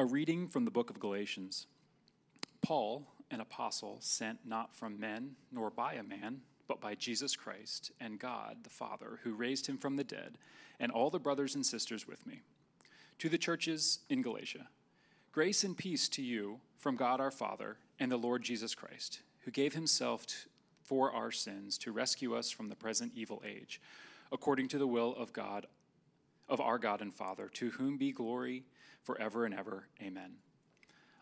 A reading from the book of Galatians. Paul, an apostle, sent not from men nor by a man, but by Jesus Christ and God the Father, who raised him from the dead, and all the brothers and sisters with me. To the churches in Galatia, grace and peace to you from God our Father and the Lord Jesus Christ, who gave himself for our sins to rescue us from the present evil age, according to the will of God, of our God and Father, to whom be glory forever and ever. Amen.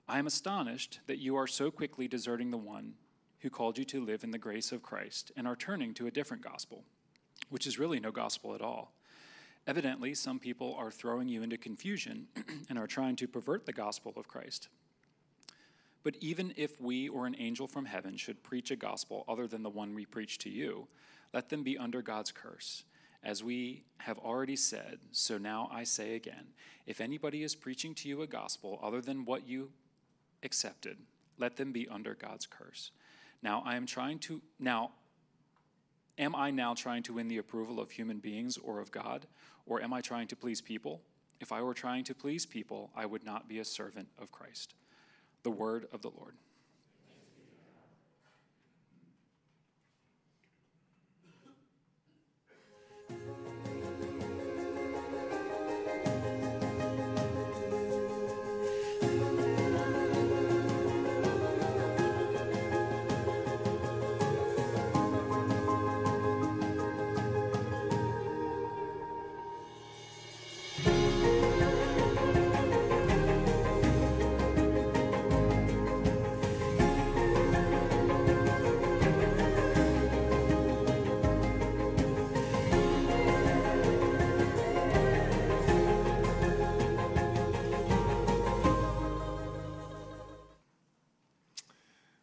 I am astonished that you are so quickly deserting the one who called you to live in the grace of Christ and are turning to a different gospel, which is really no gospel at all. Evidently, some people are throwing you into confusion and are trying to pervert the gospel of Christ. But even if we or an angel from heaven should preach a gospel other than the one we preach to you, let them be under God's curse. As we have already said, so now I say again, if anybody is preaching to you a gospel other than what you accepted, let them be under God's curse. Am I now trying to win the approval of human beings or of God, or am I trying to please people? If I were trying to please people, I would not be a servant of Christ. The word of the Lord.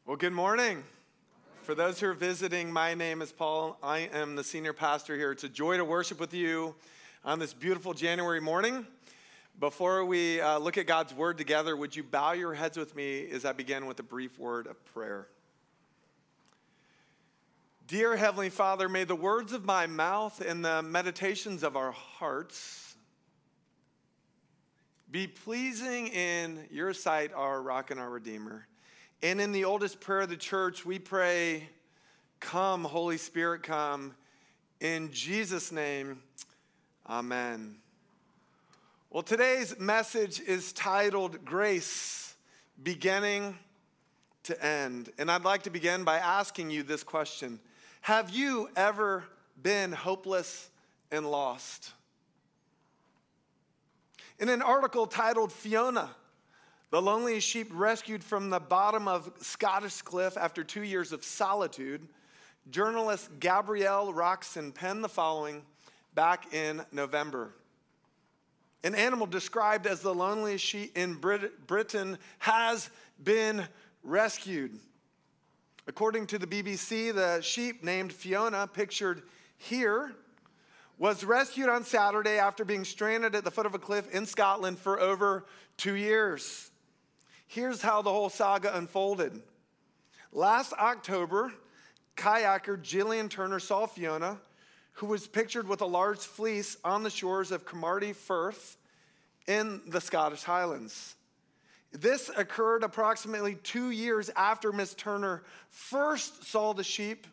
Well, good morning. For those who are visiting, my name is Paul. I am the senior pastor here. It's a joy to worship with you on this beautiful January morning. Before we look at God's word together, would you bow your heads with me as I begin with a brief word of prayer? Dear Heavenly Father, may the words of my mouth and the meditations of our hearts be pleasing in your sight, our rock and our redeemer. And in the oldest prayer of the church, we pray, come, Holy Spirit, come. In Jesus' name, amen. Well, today's message is titled, Grace, Beginning to End. And I'd like to begin by asking you this question. Have you ever been hopeless and lost? In an article titled, Fiona, the lonely sheep rescued from the bottom of Scottish cliff after 2 years of solitude, journalist Gabrielle Roxen penned the following back in November. An animal described as the loneliest sheep in Britain has been rescued. According to the BBC, the sheep named Fiona, pictured here, was rescued on Saturday after being stranded at the foot of a cliff in Scotland for over 2 years. Here's how the whole saga unfolded. Last October, kayaker Jillian Turner saw Fiona, who was pictured with a large fleece on the shores of Camardie Firth in the Scottish Highlands. This occurred approximately 2 years after Miss Turner first saw the sheep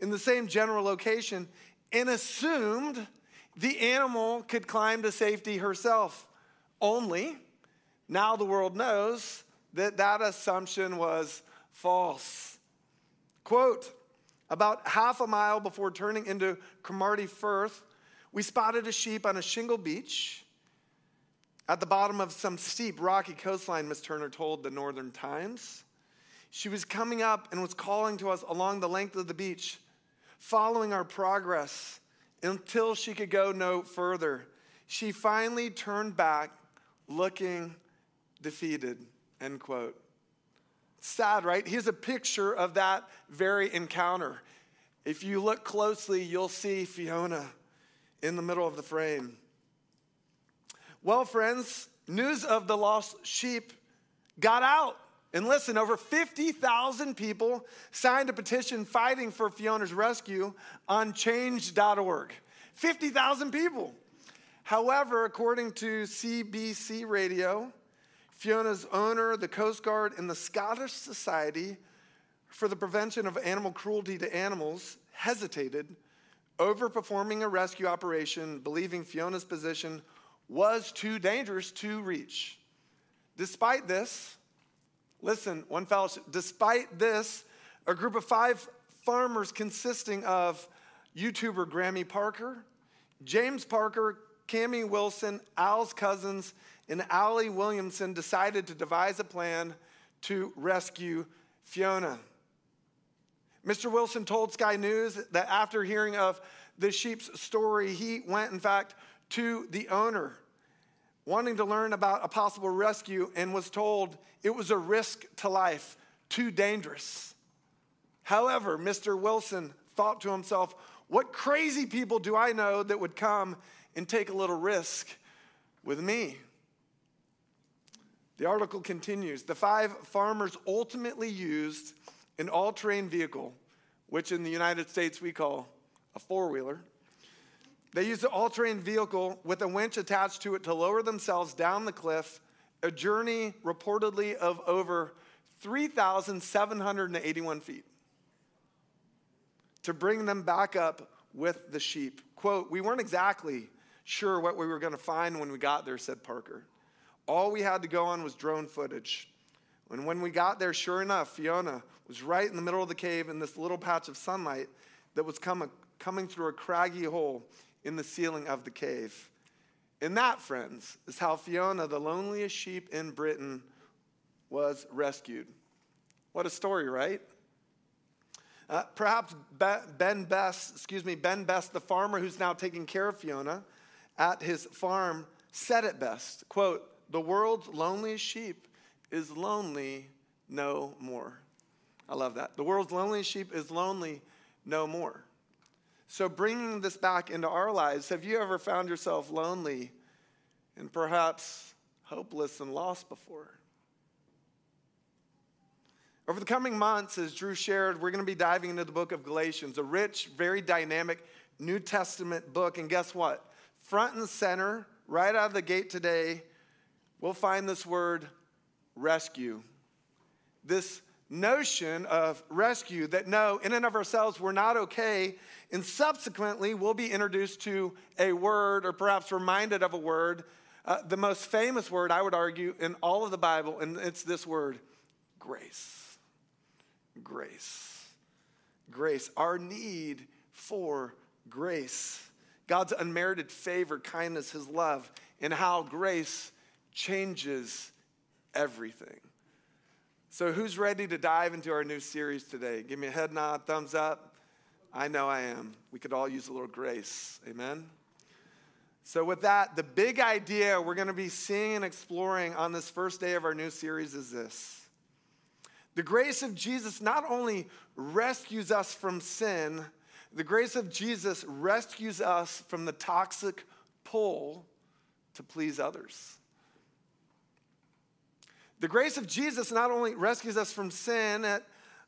in the same general location and assumed the animal could climb to safety herself. Only now the world knows that that assumption was false. Quote, about half a mile before turning into Cromarty Firth, we spotted a sheep on a shingle beach at the bottom of some steep, rocky coastline, Miss Turner told the Northern Times. She was coming up and was calling to us along the length of the beach, following our progress until she could go no further. She finally turned back, looking defeated, end quote. Sad, right? Here's a picture of that very encounter. If you look closely, you'll see Fiona in the middle of the frame. Well, friends, news of the lost sheep got out. And listen, over 50,000 people signed a petition fighting for Fiona's rescue on change.org. 50,000 people. However, according to CBC Radio, Fiona's owner, the Coast Guard, and the Scottish Society for the Prevention of Animal Cruelty to Animals hesitated over performing a rescue operation, believing Fiona's position was too dangerous to reach. Despite this, listen, one fellowship, despite this, a group of 5 farmers consisting of YouTuber Grammy Parker, James Parker, Cammie Wilson, Al's cousins, and Allie Williamson decided to devise a plan to rescue Fiona. Mr. Wilson told Sky News that after hearing of the sheep's story, he went, in fact, to the owner, wanting to learn about a possible rescue, and was told it was a risk to life, too dangerous. However, Mr. Wilson thought to himself, what crazy people do I know that would come and take a little risk with me? The article continues. The 5 farmers ultimately used an all-terrain vehicle, which in the United States we call a four-wheeler. They used an all-terrain vehicle with a winch attached to it to lower themselves down the cliff, a journey reportedly of over 3,781 feet, to bring them back up with the sheep. Quote, we weren't exactly sure what we were going to find when we got there, said Parker. All we had to go on was drone footage. And when we got there, sure enough, Fiona was right in the middle of the cave in this little patch of sunlight that was coming through a craggy hole in the ceiling of the cave. And that, friends, is how Fiona, the loneliest sheep in Britain, was rescued. What a story, right? Perhaps Ben Best, the farmer who's now taking care of Fiona at his farm, said it best. Quote, the world's loneliest sheep is lonely no more. I love that. The world's loneliest sheep is lonely no more. So bringing this back into our lives, have you ever found yourself lonely and perhaps hopeless and lost before? Over the coming months, as Drew shared, we're going to be diving into the book of Galatians, a rich, very dynamic New Testament book. And guess what? Front and center, right out of the gate today, we'll find this word rescue. This notion of rescue that no, in and of ourselves, we're not okay, and subsequently we'll be introduced to a word, or perhaps reminded of a word, the most famous word, I would argue, in all of the Bible, and it's this word, grace. Grace. Grace. Our need for grace. God's unmerited favor, kindness, his love, and how grace changes everything. So who's ready to dive into our new series today? Give me a head nod, thumbs up. I know I am. We could all use a little grace. Amen? So with that, the big idea we're going to be seeing and exploring on this first day of our new series is this. The grace of Jesus not only rescues us from sin, the grace of Jesus rescues us from the toxic pull to please others. The grace of Jesus not only rescues us from sin, it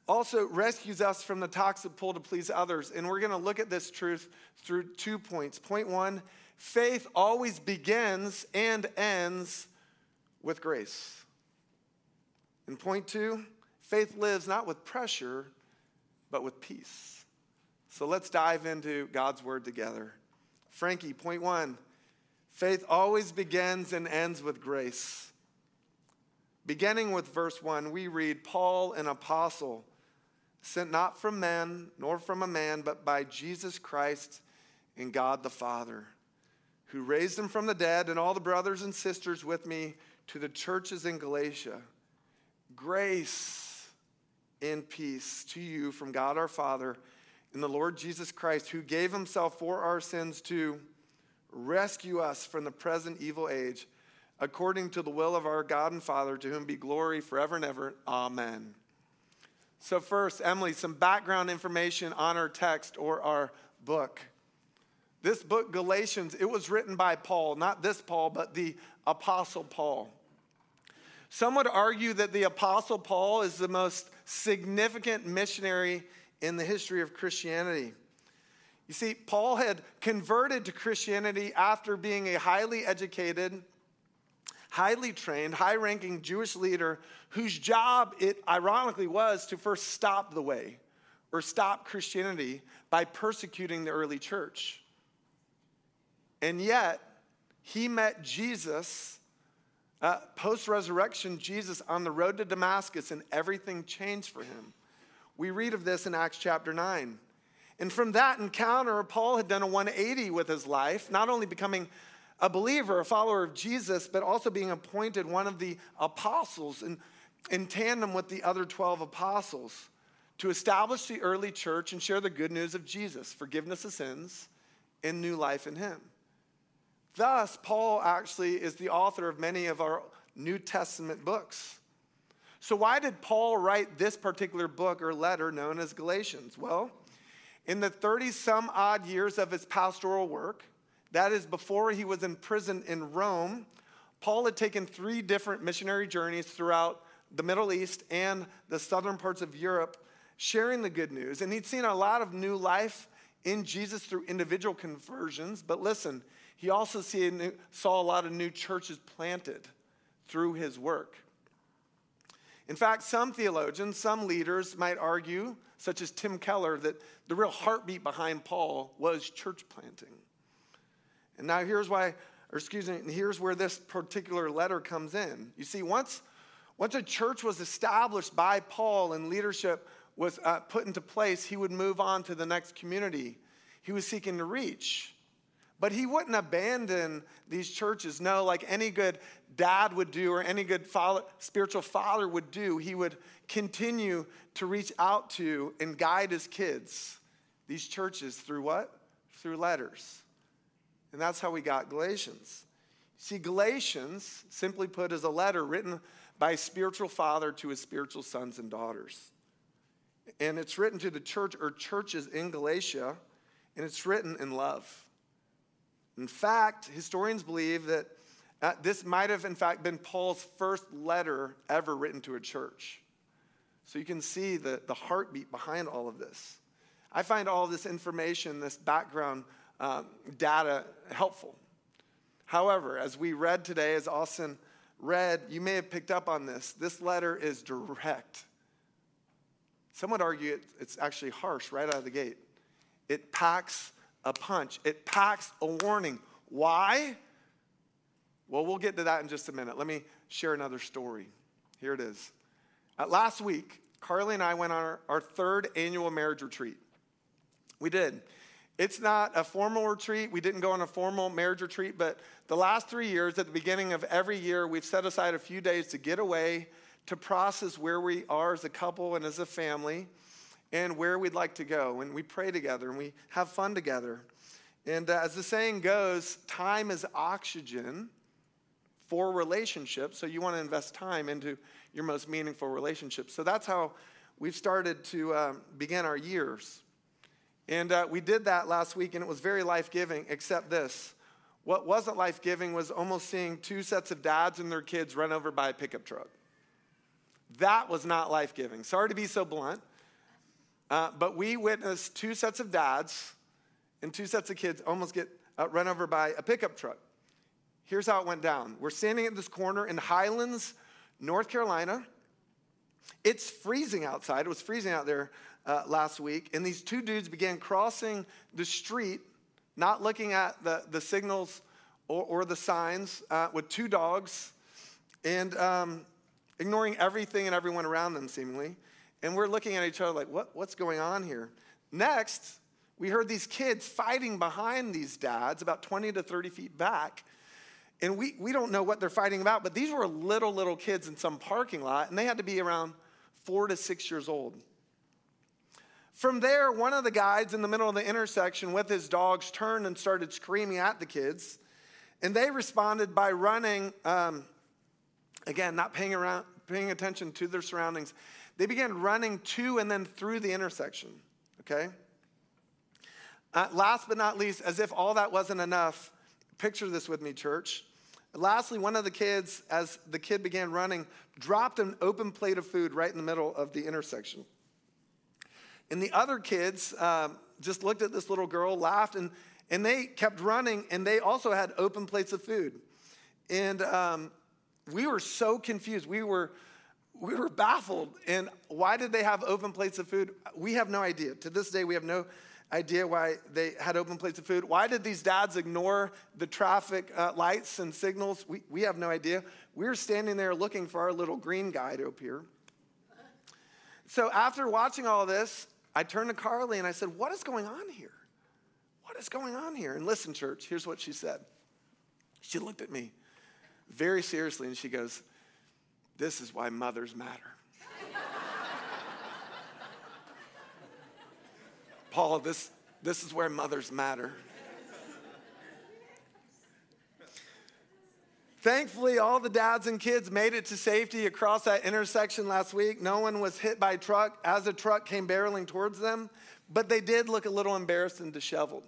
also rescues us from the toxic pull to please others. And we're going to look at this truth through 2 points. Point 1, faith always begins and ends with grace. And point 2, faith lives not with pressure, but with peace. So let's dive into God's word together. Frankie, point 1, faith always begins and ends with grace. Beginning with verse 1, we read, Paul, an apostle, sent not from men, nor from a man, but by Jesus Christ and God the Father, who raised him from the dead, and all the brothers and sisters with me to the churches in Galatia. Grace and peace to you from God our Father and the Lord Jesus Christ, who gave himself for our sins to rescue us from the present evil age, according to the will of our God and Father, to whom be glory forever and ever. Amen. So first, Emily, some background information on our text or our book. This book, Galatians, it was written by Paul, not this Paul, but the Apostle Paul. Some would argue that the Apostle Paul is the most significant missionary in the history of Christianity. You see, Paul had converted to Christianity after being a highly educated highly trained, high-ranking Jewish leader whose job it ironically was to first stop the way or stop Christianity by persecuting the early church. And yet, he met Jesus, post-resurrection Jesus, on the road to Damascus, and everything changed for him. We read of this in Acts chapter 9. And from that encounter, Paul had done a 180 with his life, not only becoming a believer, a follower of Jesus, but also being appointed one of the apostles in tandem with the other 12 apostles to establish the early church and share the good news of Jesus, forgiveness of sins, and new life in him. Thus, Paul actually is the author of many of our New Testament books. So why did Paul write this particular book or letter known as Galatians? Well, in the 30-some-odd years of his pastoral work, that is before he was imprisoned in Rome, Paul had taken 3 different missionary journeys throughout the Middle East and the southern parts of Europe, sharing the good news. And he'd seen a lot of new life in Jesus through individual conversions. But listen, he also saw a lot of new churches planted through his work. In fact, some theologians, some leaders might argue, such as Tim Keller, that the real heartbeat behind Paul was church planting. And now here's where this particular letter comes in. You see, once a church was established by Paul and leadership was put into place, he would move on to the next community he was seeking to reach. But he wouldn't abandon these churches. No, like any good dad would do or any good spiritual father would do, he would continue to reach out to and guide his kids, these churches, through what? Through letters. And that's how we got Galatians. See, Galatians, simply put, is a letter written by a spiritual father to his spiritual sons and daughters. And it's written to the church or churches in Galatia, and it's written in love. In fact, historians believe that this might have, in fact, been Paul's first letter ever written to a church. So you can see the heartbeat behind all of this. I find all this information, this background data helpful. However, as we read today, as Austin read, you may have picked up on this. This letter is direct. Some would argue it's actually harsh right out of the gate. It packs a punch. It packs a warning. Why? Well, we'll get to that in just a minute. Let me share another story. Here it is. Last week, Carly and I went on our 3rd annual marriage retreat. We did. It's not a formal retreat. We didn't go on a formal marriage retreat, but the last 3 years, at the beginning of every year, we've set aside a few days to get away, to process where we are as a couple and as a family, and where we'd like to go. And we pray together, and we have fun together. And as the saying goes, time is oxygen for relationships, so you want to invest time into your most meaningful relationships. So that's how we've started to begin our years. And we did that last week, and it was very life-giving, except this. What wasn't life-giving was almost seeing 2 sets of dads and their kids run over by a pickup truck. That was not life-giving. Sorry to be so blunt, but we witnessed 2 sets of dads and 2 sets of kids almost get run over by a pickup truck. Here's how it went down. We're standing at this corner in Highlands, North Carolina. It's freezing outside. It was freezing out there last week, and these 2 dudes began crossing the street, not looking at the signals or the signs, with 2 dogs, and ignoring everything and everyone around them, seemingly. And we're looking at each other like, what's going on here? Next, we heard these kids fighting behind these dads about 20 to 30 feet back, and we don't know what they're fighting about, but these were little kids in some parking lot, and they had to be around 4 to 6 years old. From there, one of the guides in the middle of the intersection with his dogs turned and started screaming at the kids. And they responded by running, again, not paying attention to their surroundings. They began running to and then through the intersection, okay? Last but not least, as if all that wasn't enough, picture this with me, church. Lastly, one of the kids, as the kid began running, dropped an open plate of food right in the middle of the intersection. And the other kids just looked at this little girl, laughed, and they kept running, and they also had open plates of food. And we were so confused. We were baffled. And why did they have open plates of food? We have no idea. To this day, we have no idea why they had open plates of food. Why did these dads ignore the traffic lights and signals? We have no idea. We were standing there looking for our little green guy to appear. So after watching all this, I turned to Carly and I said, what is going on here? What is going on here? And listen, church, here's what she said. She looked at me very seriously and she goes, this is why mothers matter. Paul, this is where mothers matter. Thankfully, all the dads and kids made it to safety across that intersection last week. No one was hit by a truck as a truck came barreling towards them, but they did look a little embarrassed and disheveled.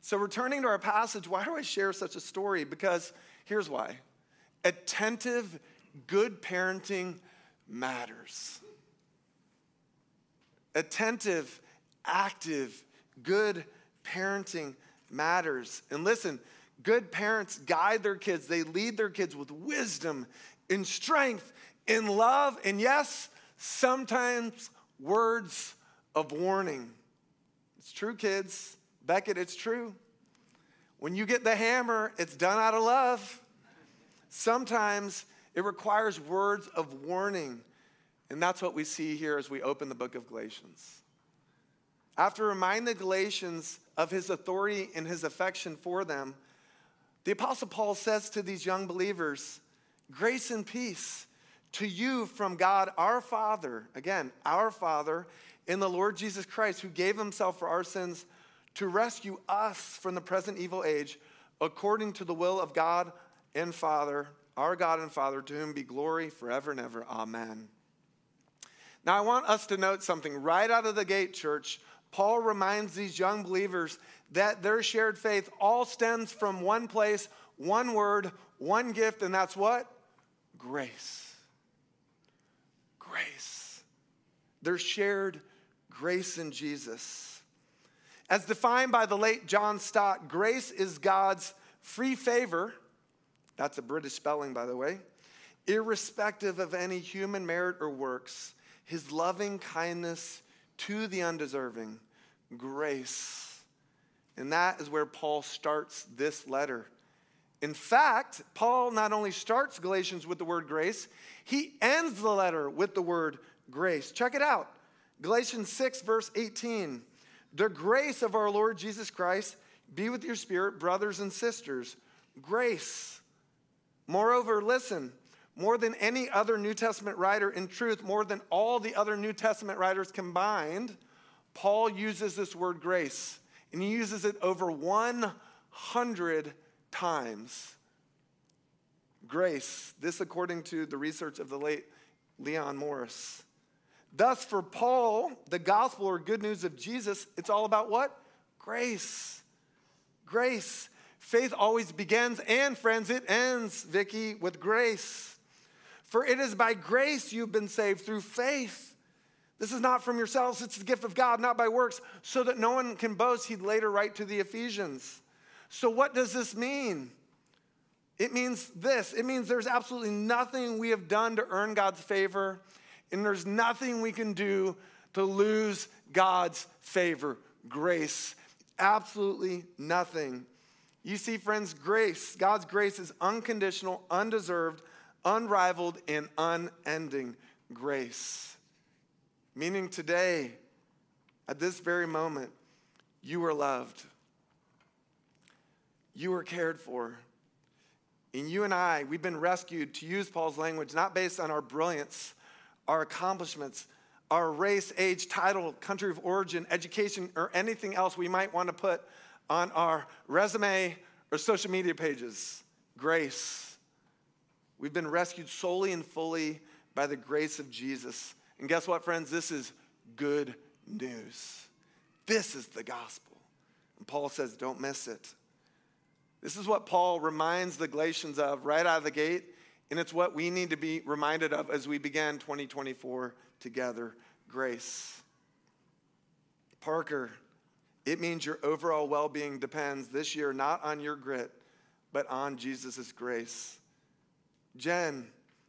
So returning to our passage, why do I share such a story? Because here's why. Attentive, good parenting matters. Attentive, active, good parenting matters. And listen, good parents guide their kids. They lead their kids with wisdom and strength and love and, yes, sometimes words of warning. It's true, kids. Beckett, it's true. When you get the hammer, it's done out of love. Sometimes it requires words of warning, and that's what we see here as we open the book of Galatians. After reminding the Galatians of his authority and his affection for them, the Apostle Paul says to these young believers, grace and peace to you from God our Father, again, our Father, in the Lord Jesus Christ, who gave himself for our sins to rescue us from the present evil age, according to the will of God and Father, our God and Father, to whom be glory forever and ever. Amen. Now, I want us to note something. Right out of the gate, church, Paul reminds these young believers that their shared faith all stems from one place, one word, one gift, and that's what? Grace. Grace. Their shared grace in Jesus. As defined by the late John Stott, grace is God's free favor. That's a British spelling, by the way. Irrespective of any human merit or works, his loving kindness to the undeserving, grace. And that is where Paul starts this letter. In fact, Paul not only starts Galatians with the word grace, he ends the letter with the word grace. Check it out. Galatians 6, verse 18. The grace of our Lord Jesus Christ be with your spirit, brothers and sisters. Grace. Moreover, listen, more than any other New Testament writer, in truth, more than all the other New Testament writers combined, Paul uses this word grace, and he uses it over 100 times. Grace, this according to the research of the late Leon Morris. Thus, for Paul, the gospel or good news of Jesus, it's all about what? Grace. Grace. Faith always begins, and friends, it ends, Vicky, with grace. For it is by grace you've been saved through faith. This is not from yourselves, it's the gift of God, not by works, so that no one can boast. He'd later write to the Ephesians. So what does this mean? It means this. It means there's absolutely nothing we have done to earn God's favor, and there's nothing we can do to lose God's favor, grace. Absolutely nothing. You see, friends, grace, God's grace is unconditional, undeserved, unrivaled, and unending grace. Meaning today, at this very moment, you are loved. You are cared for. And you and I, we've been rescued, to use Paul's language, not based on our brilliance, our accomplishments, our race, age, title, country of origin, education, or anything else we might want to put on our resume or social media pages. Grace. We've been rescued solely and fully by the grace of Jesus. And guess what, friends? This is good news. This is the gospel. And Paul says, don't miss it. This is what Paul reminds the Galatians of right out of the gate, and it's what we need to be reminded of as we begin 2024 together. Grace. Parker. It means your overall well-being depends this year not on your grit, but on Jesus' grace. Jen,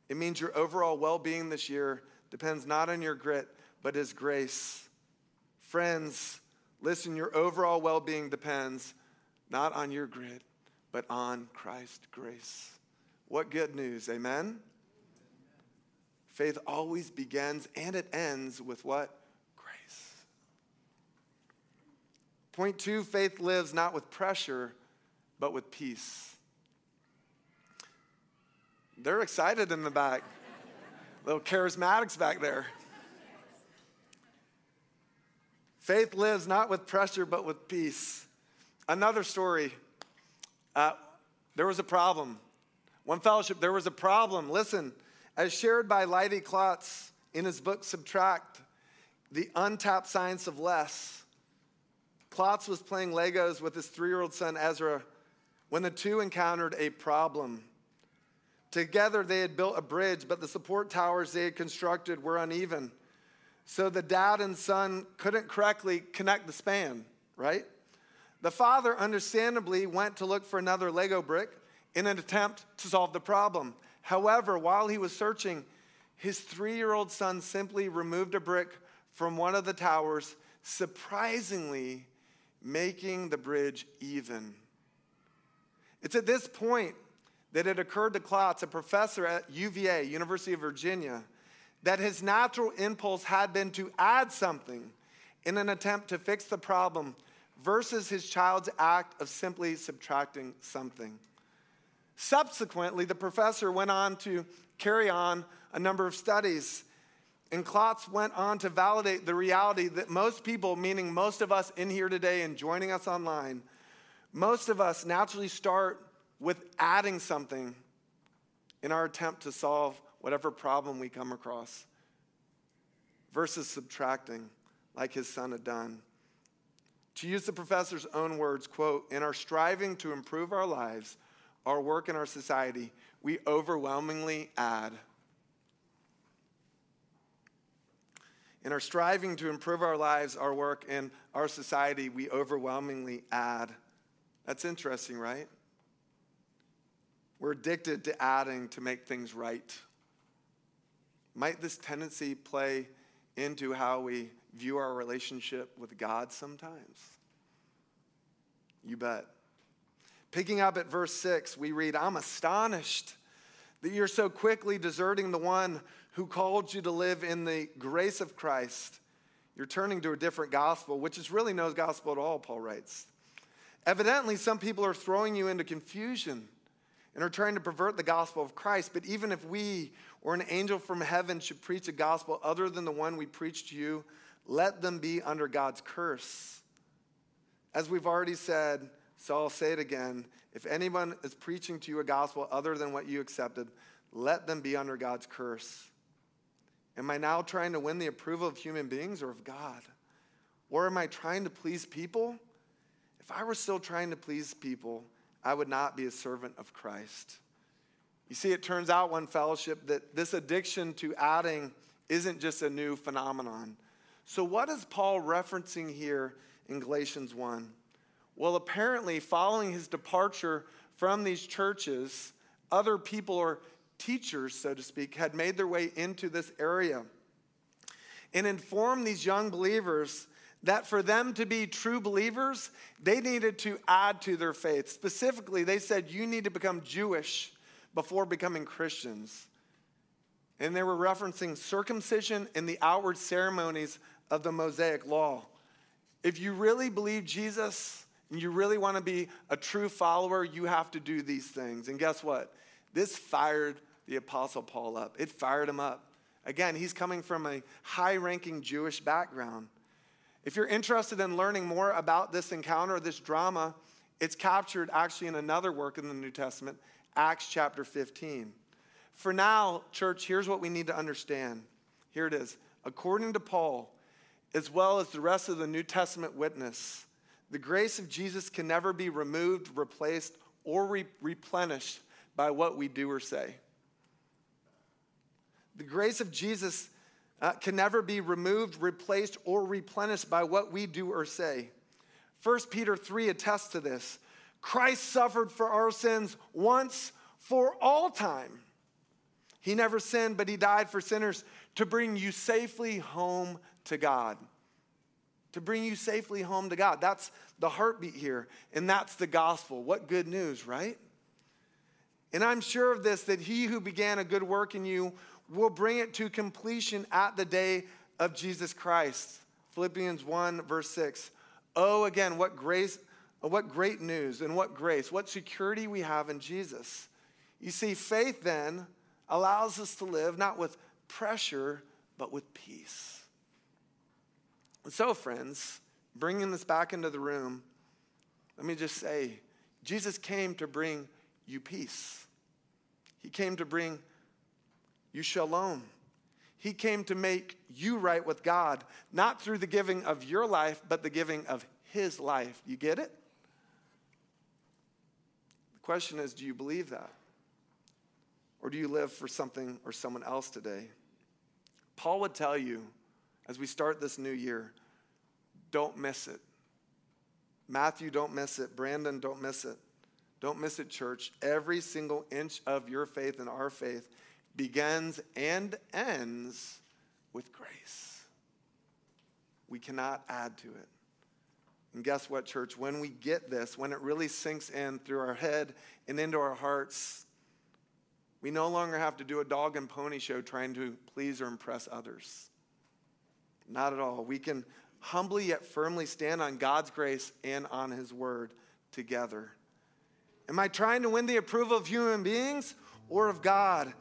it means your overall well-being this year depends not on your grit, but His grace. Friends, listen, your overall well-being depends not on your grit, but on Christ's grace. What good news, amen? Faith always begins and it ends with what? Grace. Point two, faith lives not with pressure, but with peace. They're excited in the back. Little charismatics back there. Faith lives not with pressure, but with peace. Another story. There was a problem. One fellowship, there was a problem. Listen, as shared by Lighty Klotz in his book, Subtract, The Untapped Science of Less, Klotz was playing Legos with his 3-year-old son, Ezra, when the two encountered a problem. Together, they had built a bridge, but the support towers they had constructed were uneven. So the dad and son couldn't correctly connect the span, right? The father, understandably, went to look for another Lego brick in an attempt to solve the problem. However, while he was searching, his 3-year-old son simply removed a brick from one of the towers, surprisingly making the bridge even. It's at this point that it occurred to Klotz, a professor at UVA, University of Virginia, that his natural impulse had been to add something in an attempt to fix the problem versus his child's act of simply subtracting something. Subsequently, the professor went on to carry on a number of studies, and Klotz went on to validate the reality that most people, meaning most of us in here today and joining us online, most of us naturally start with adding something in our attempt to solve whatever problem we come across versus subtracting like his son had done. To use the professor's own words, quote, "In our striving to improve our lives, our work in our society, we overwhelmingly add." In our striving to improve our lives, our work in our society, we overwhelmingly add. That's interesting, right? We're addicted to adding to make things right. Might this tendency play into how we view our relationship with God sometimes? You bet. Picking up at verse 6, we read, "I'm astonished that you're so quickly deserting the one who called you to live in the grace of Christ. You're turning to a different gospel," which is really no gospel at all, Paul writes. "Evidently, some people are throwing you into confusion and are trying to pervert the gospel of Christ. But even if we or an angel from heaven should preach a gospel other than the one we preached to you, let them be under God's curse. As we've already said, so I'll say it again, if anyone is preaching to you a gospel other than what you accepted, let them be under God's curse. Am I now trying to win the approval of human beings or of God? Or am I trying to please people? If I were still trying to please people, I would not be a servant of Christ." You see, it turns out, one fellowship, that this addiction to adding isn't just a new phenomenon. So what is Paul referencing here in Galatians 1? Well, apparently, following his departure from these churches, other people, or teachers, so to speak, had made their way into this area and informed these young believers that for them to be true believers, they needed to add to their faith. Specifically, they said, you need to become Jewish before becoming Christians. And they were referencing circumcision and the outward ceremonies of the Mosaic law. If you really believe Jesus, and you really want to be a true follower, you have to do these things. And guess what? This fired the Apostle Paul up. It fired him up. Again, he's coming from a high-ranking Jewish background. If you're interested in learning more about this encounter, this drama, it's captured actually in another work in the New Testament, Acts chapter 15. For now, church, here's what we need to understand. Here it is. According to Paul, as well as the rest of the New Testament witness, the grace of Jesus can never be removed, replaced, or replenished by what we do or say. The grace of Jesus can never be removed, replaced, or replenished by what we do or say. 1 Peter 3 attests to this. Christ suffered for our sins once for all time, He never sinned, but he died for sinners to bring you safely home to God. To bring you safely home to God. That's the heartbeat here, and that's the gospel. What good news, right? And I'm sure of this, that he who began a good work in you will bring it to completion at the day of Jesus Christ. Philippians 1, verse 6. Oh, again, what great news and what grace, what security we have in Jesus. You see, faith then allows us to live not with pressure, but with peace. And so, friends, bringing this back into the room, let me just say, Jesus came to bring you peace. He came to bring you shalom. He came to make you right with God, not through the giving of your life, but the giving of his life. You get it? The question is, do you believe that? Or do you live for something or someone else today? Paul would tell you, as we start this new year, don't miss it. Matthew, don't miss it. Brandon, don't miss it. Don't miss it, church. Every single inch of your faith and our faith begins and ends with grace. We cannot add to it. And guess what, church? When we get this, when it really sinks in through our head and into our hearts, we no longer have to do a dog and pony show trying to please or impress others. Not at all. We can humbly yet firmly stand on God's grace and on his word together. Am I trying to win the approval of human beings or of God?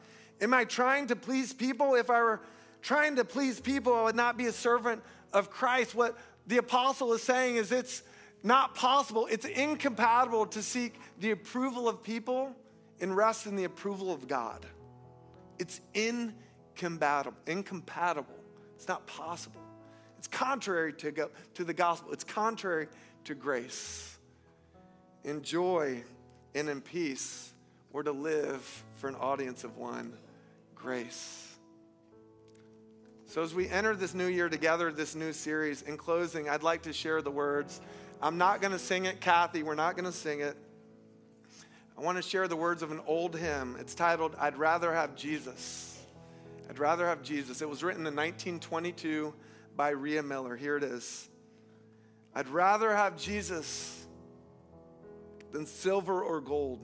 Am I trying to please people? If I were trying to please people, I would not be a servant of Christ. What the apostle is saying is it's not possible. It's incompatible to seek the approval of people and rest in the approval of God. It's incompatible. It's not possible. It's contrary to the gospel. It's contrary to grace. In joy and in peace, we're to live for an audience of one, grace. So as we enter this new year together, this new series, in closing, I'd like to share the words. I'm not going to sing it, Kathy. We're not going to sing it. I want to share the words of an old hymn. It's titled, I'd Rather Have Jesus. I'd Rather Have Jesus. It was written in 1922 by Rhea Miller. Here it is. I'd rather have Jesus than silver or gold.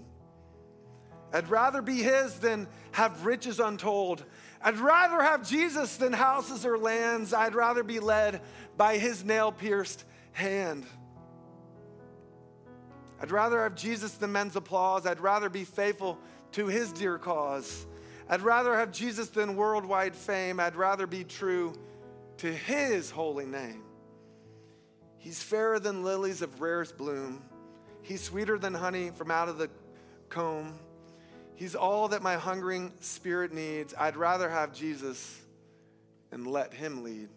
I'd rather be his than have riches untold. I'd rather have Jesus than houses or lands. I'd rather be led by his nail-pierced hand. I'd rather have Jesus than men's applause. I'd rather be faithful to his dear cause. I'd rather have Jesus than worldwide fame. I'd rather be true to his holy name. He's fairer than lilies of rarest bloom. He's sweeter than honey from out of the comb. He's all that my hungering spirit needs. I'd rather have Jesus and let him lead.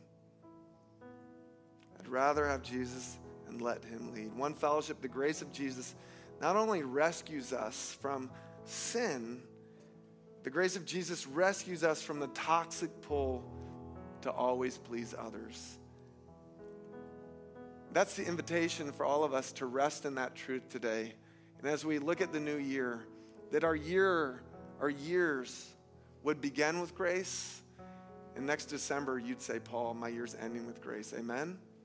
I'd rather have Jesus and let him lead. One fellowship, the grace of Jesus not only rescues us from sin, the grace of Jesus rescues us from the toxic pull to always please others. That's the invitation for all of us to rest in that truth today. And as we look at the new year, that our years would begin with grace. And next December, you'd say, Paul, my year's ending with grace. Amen?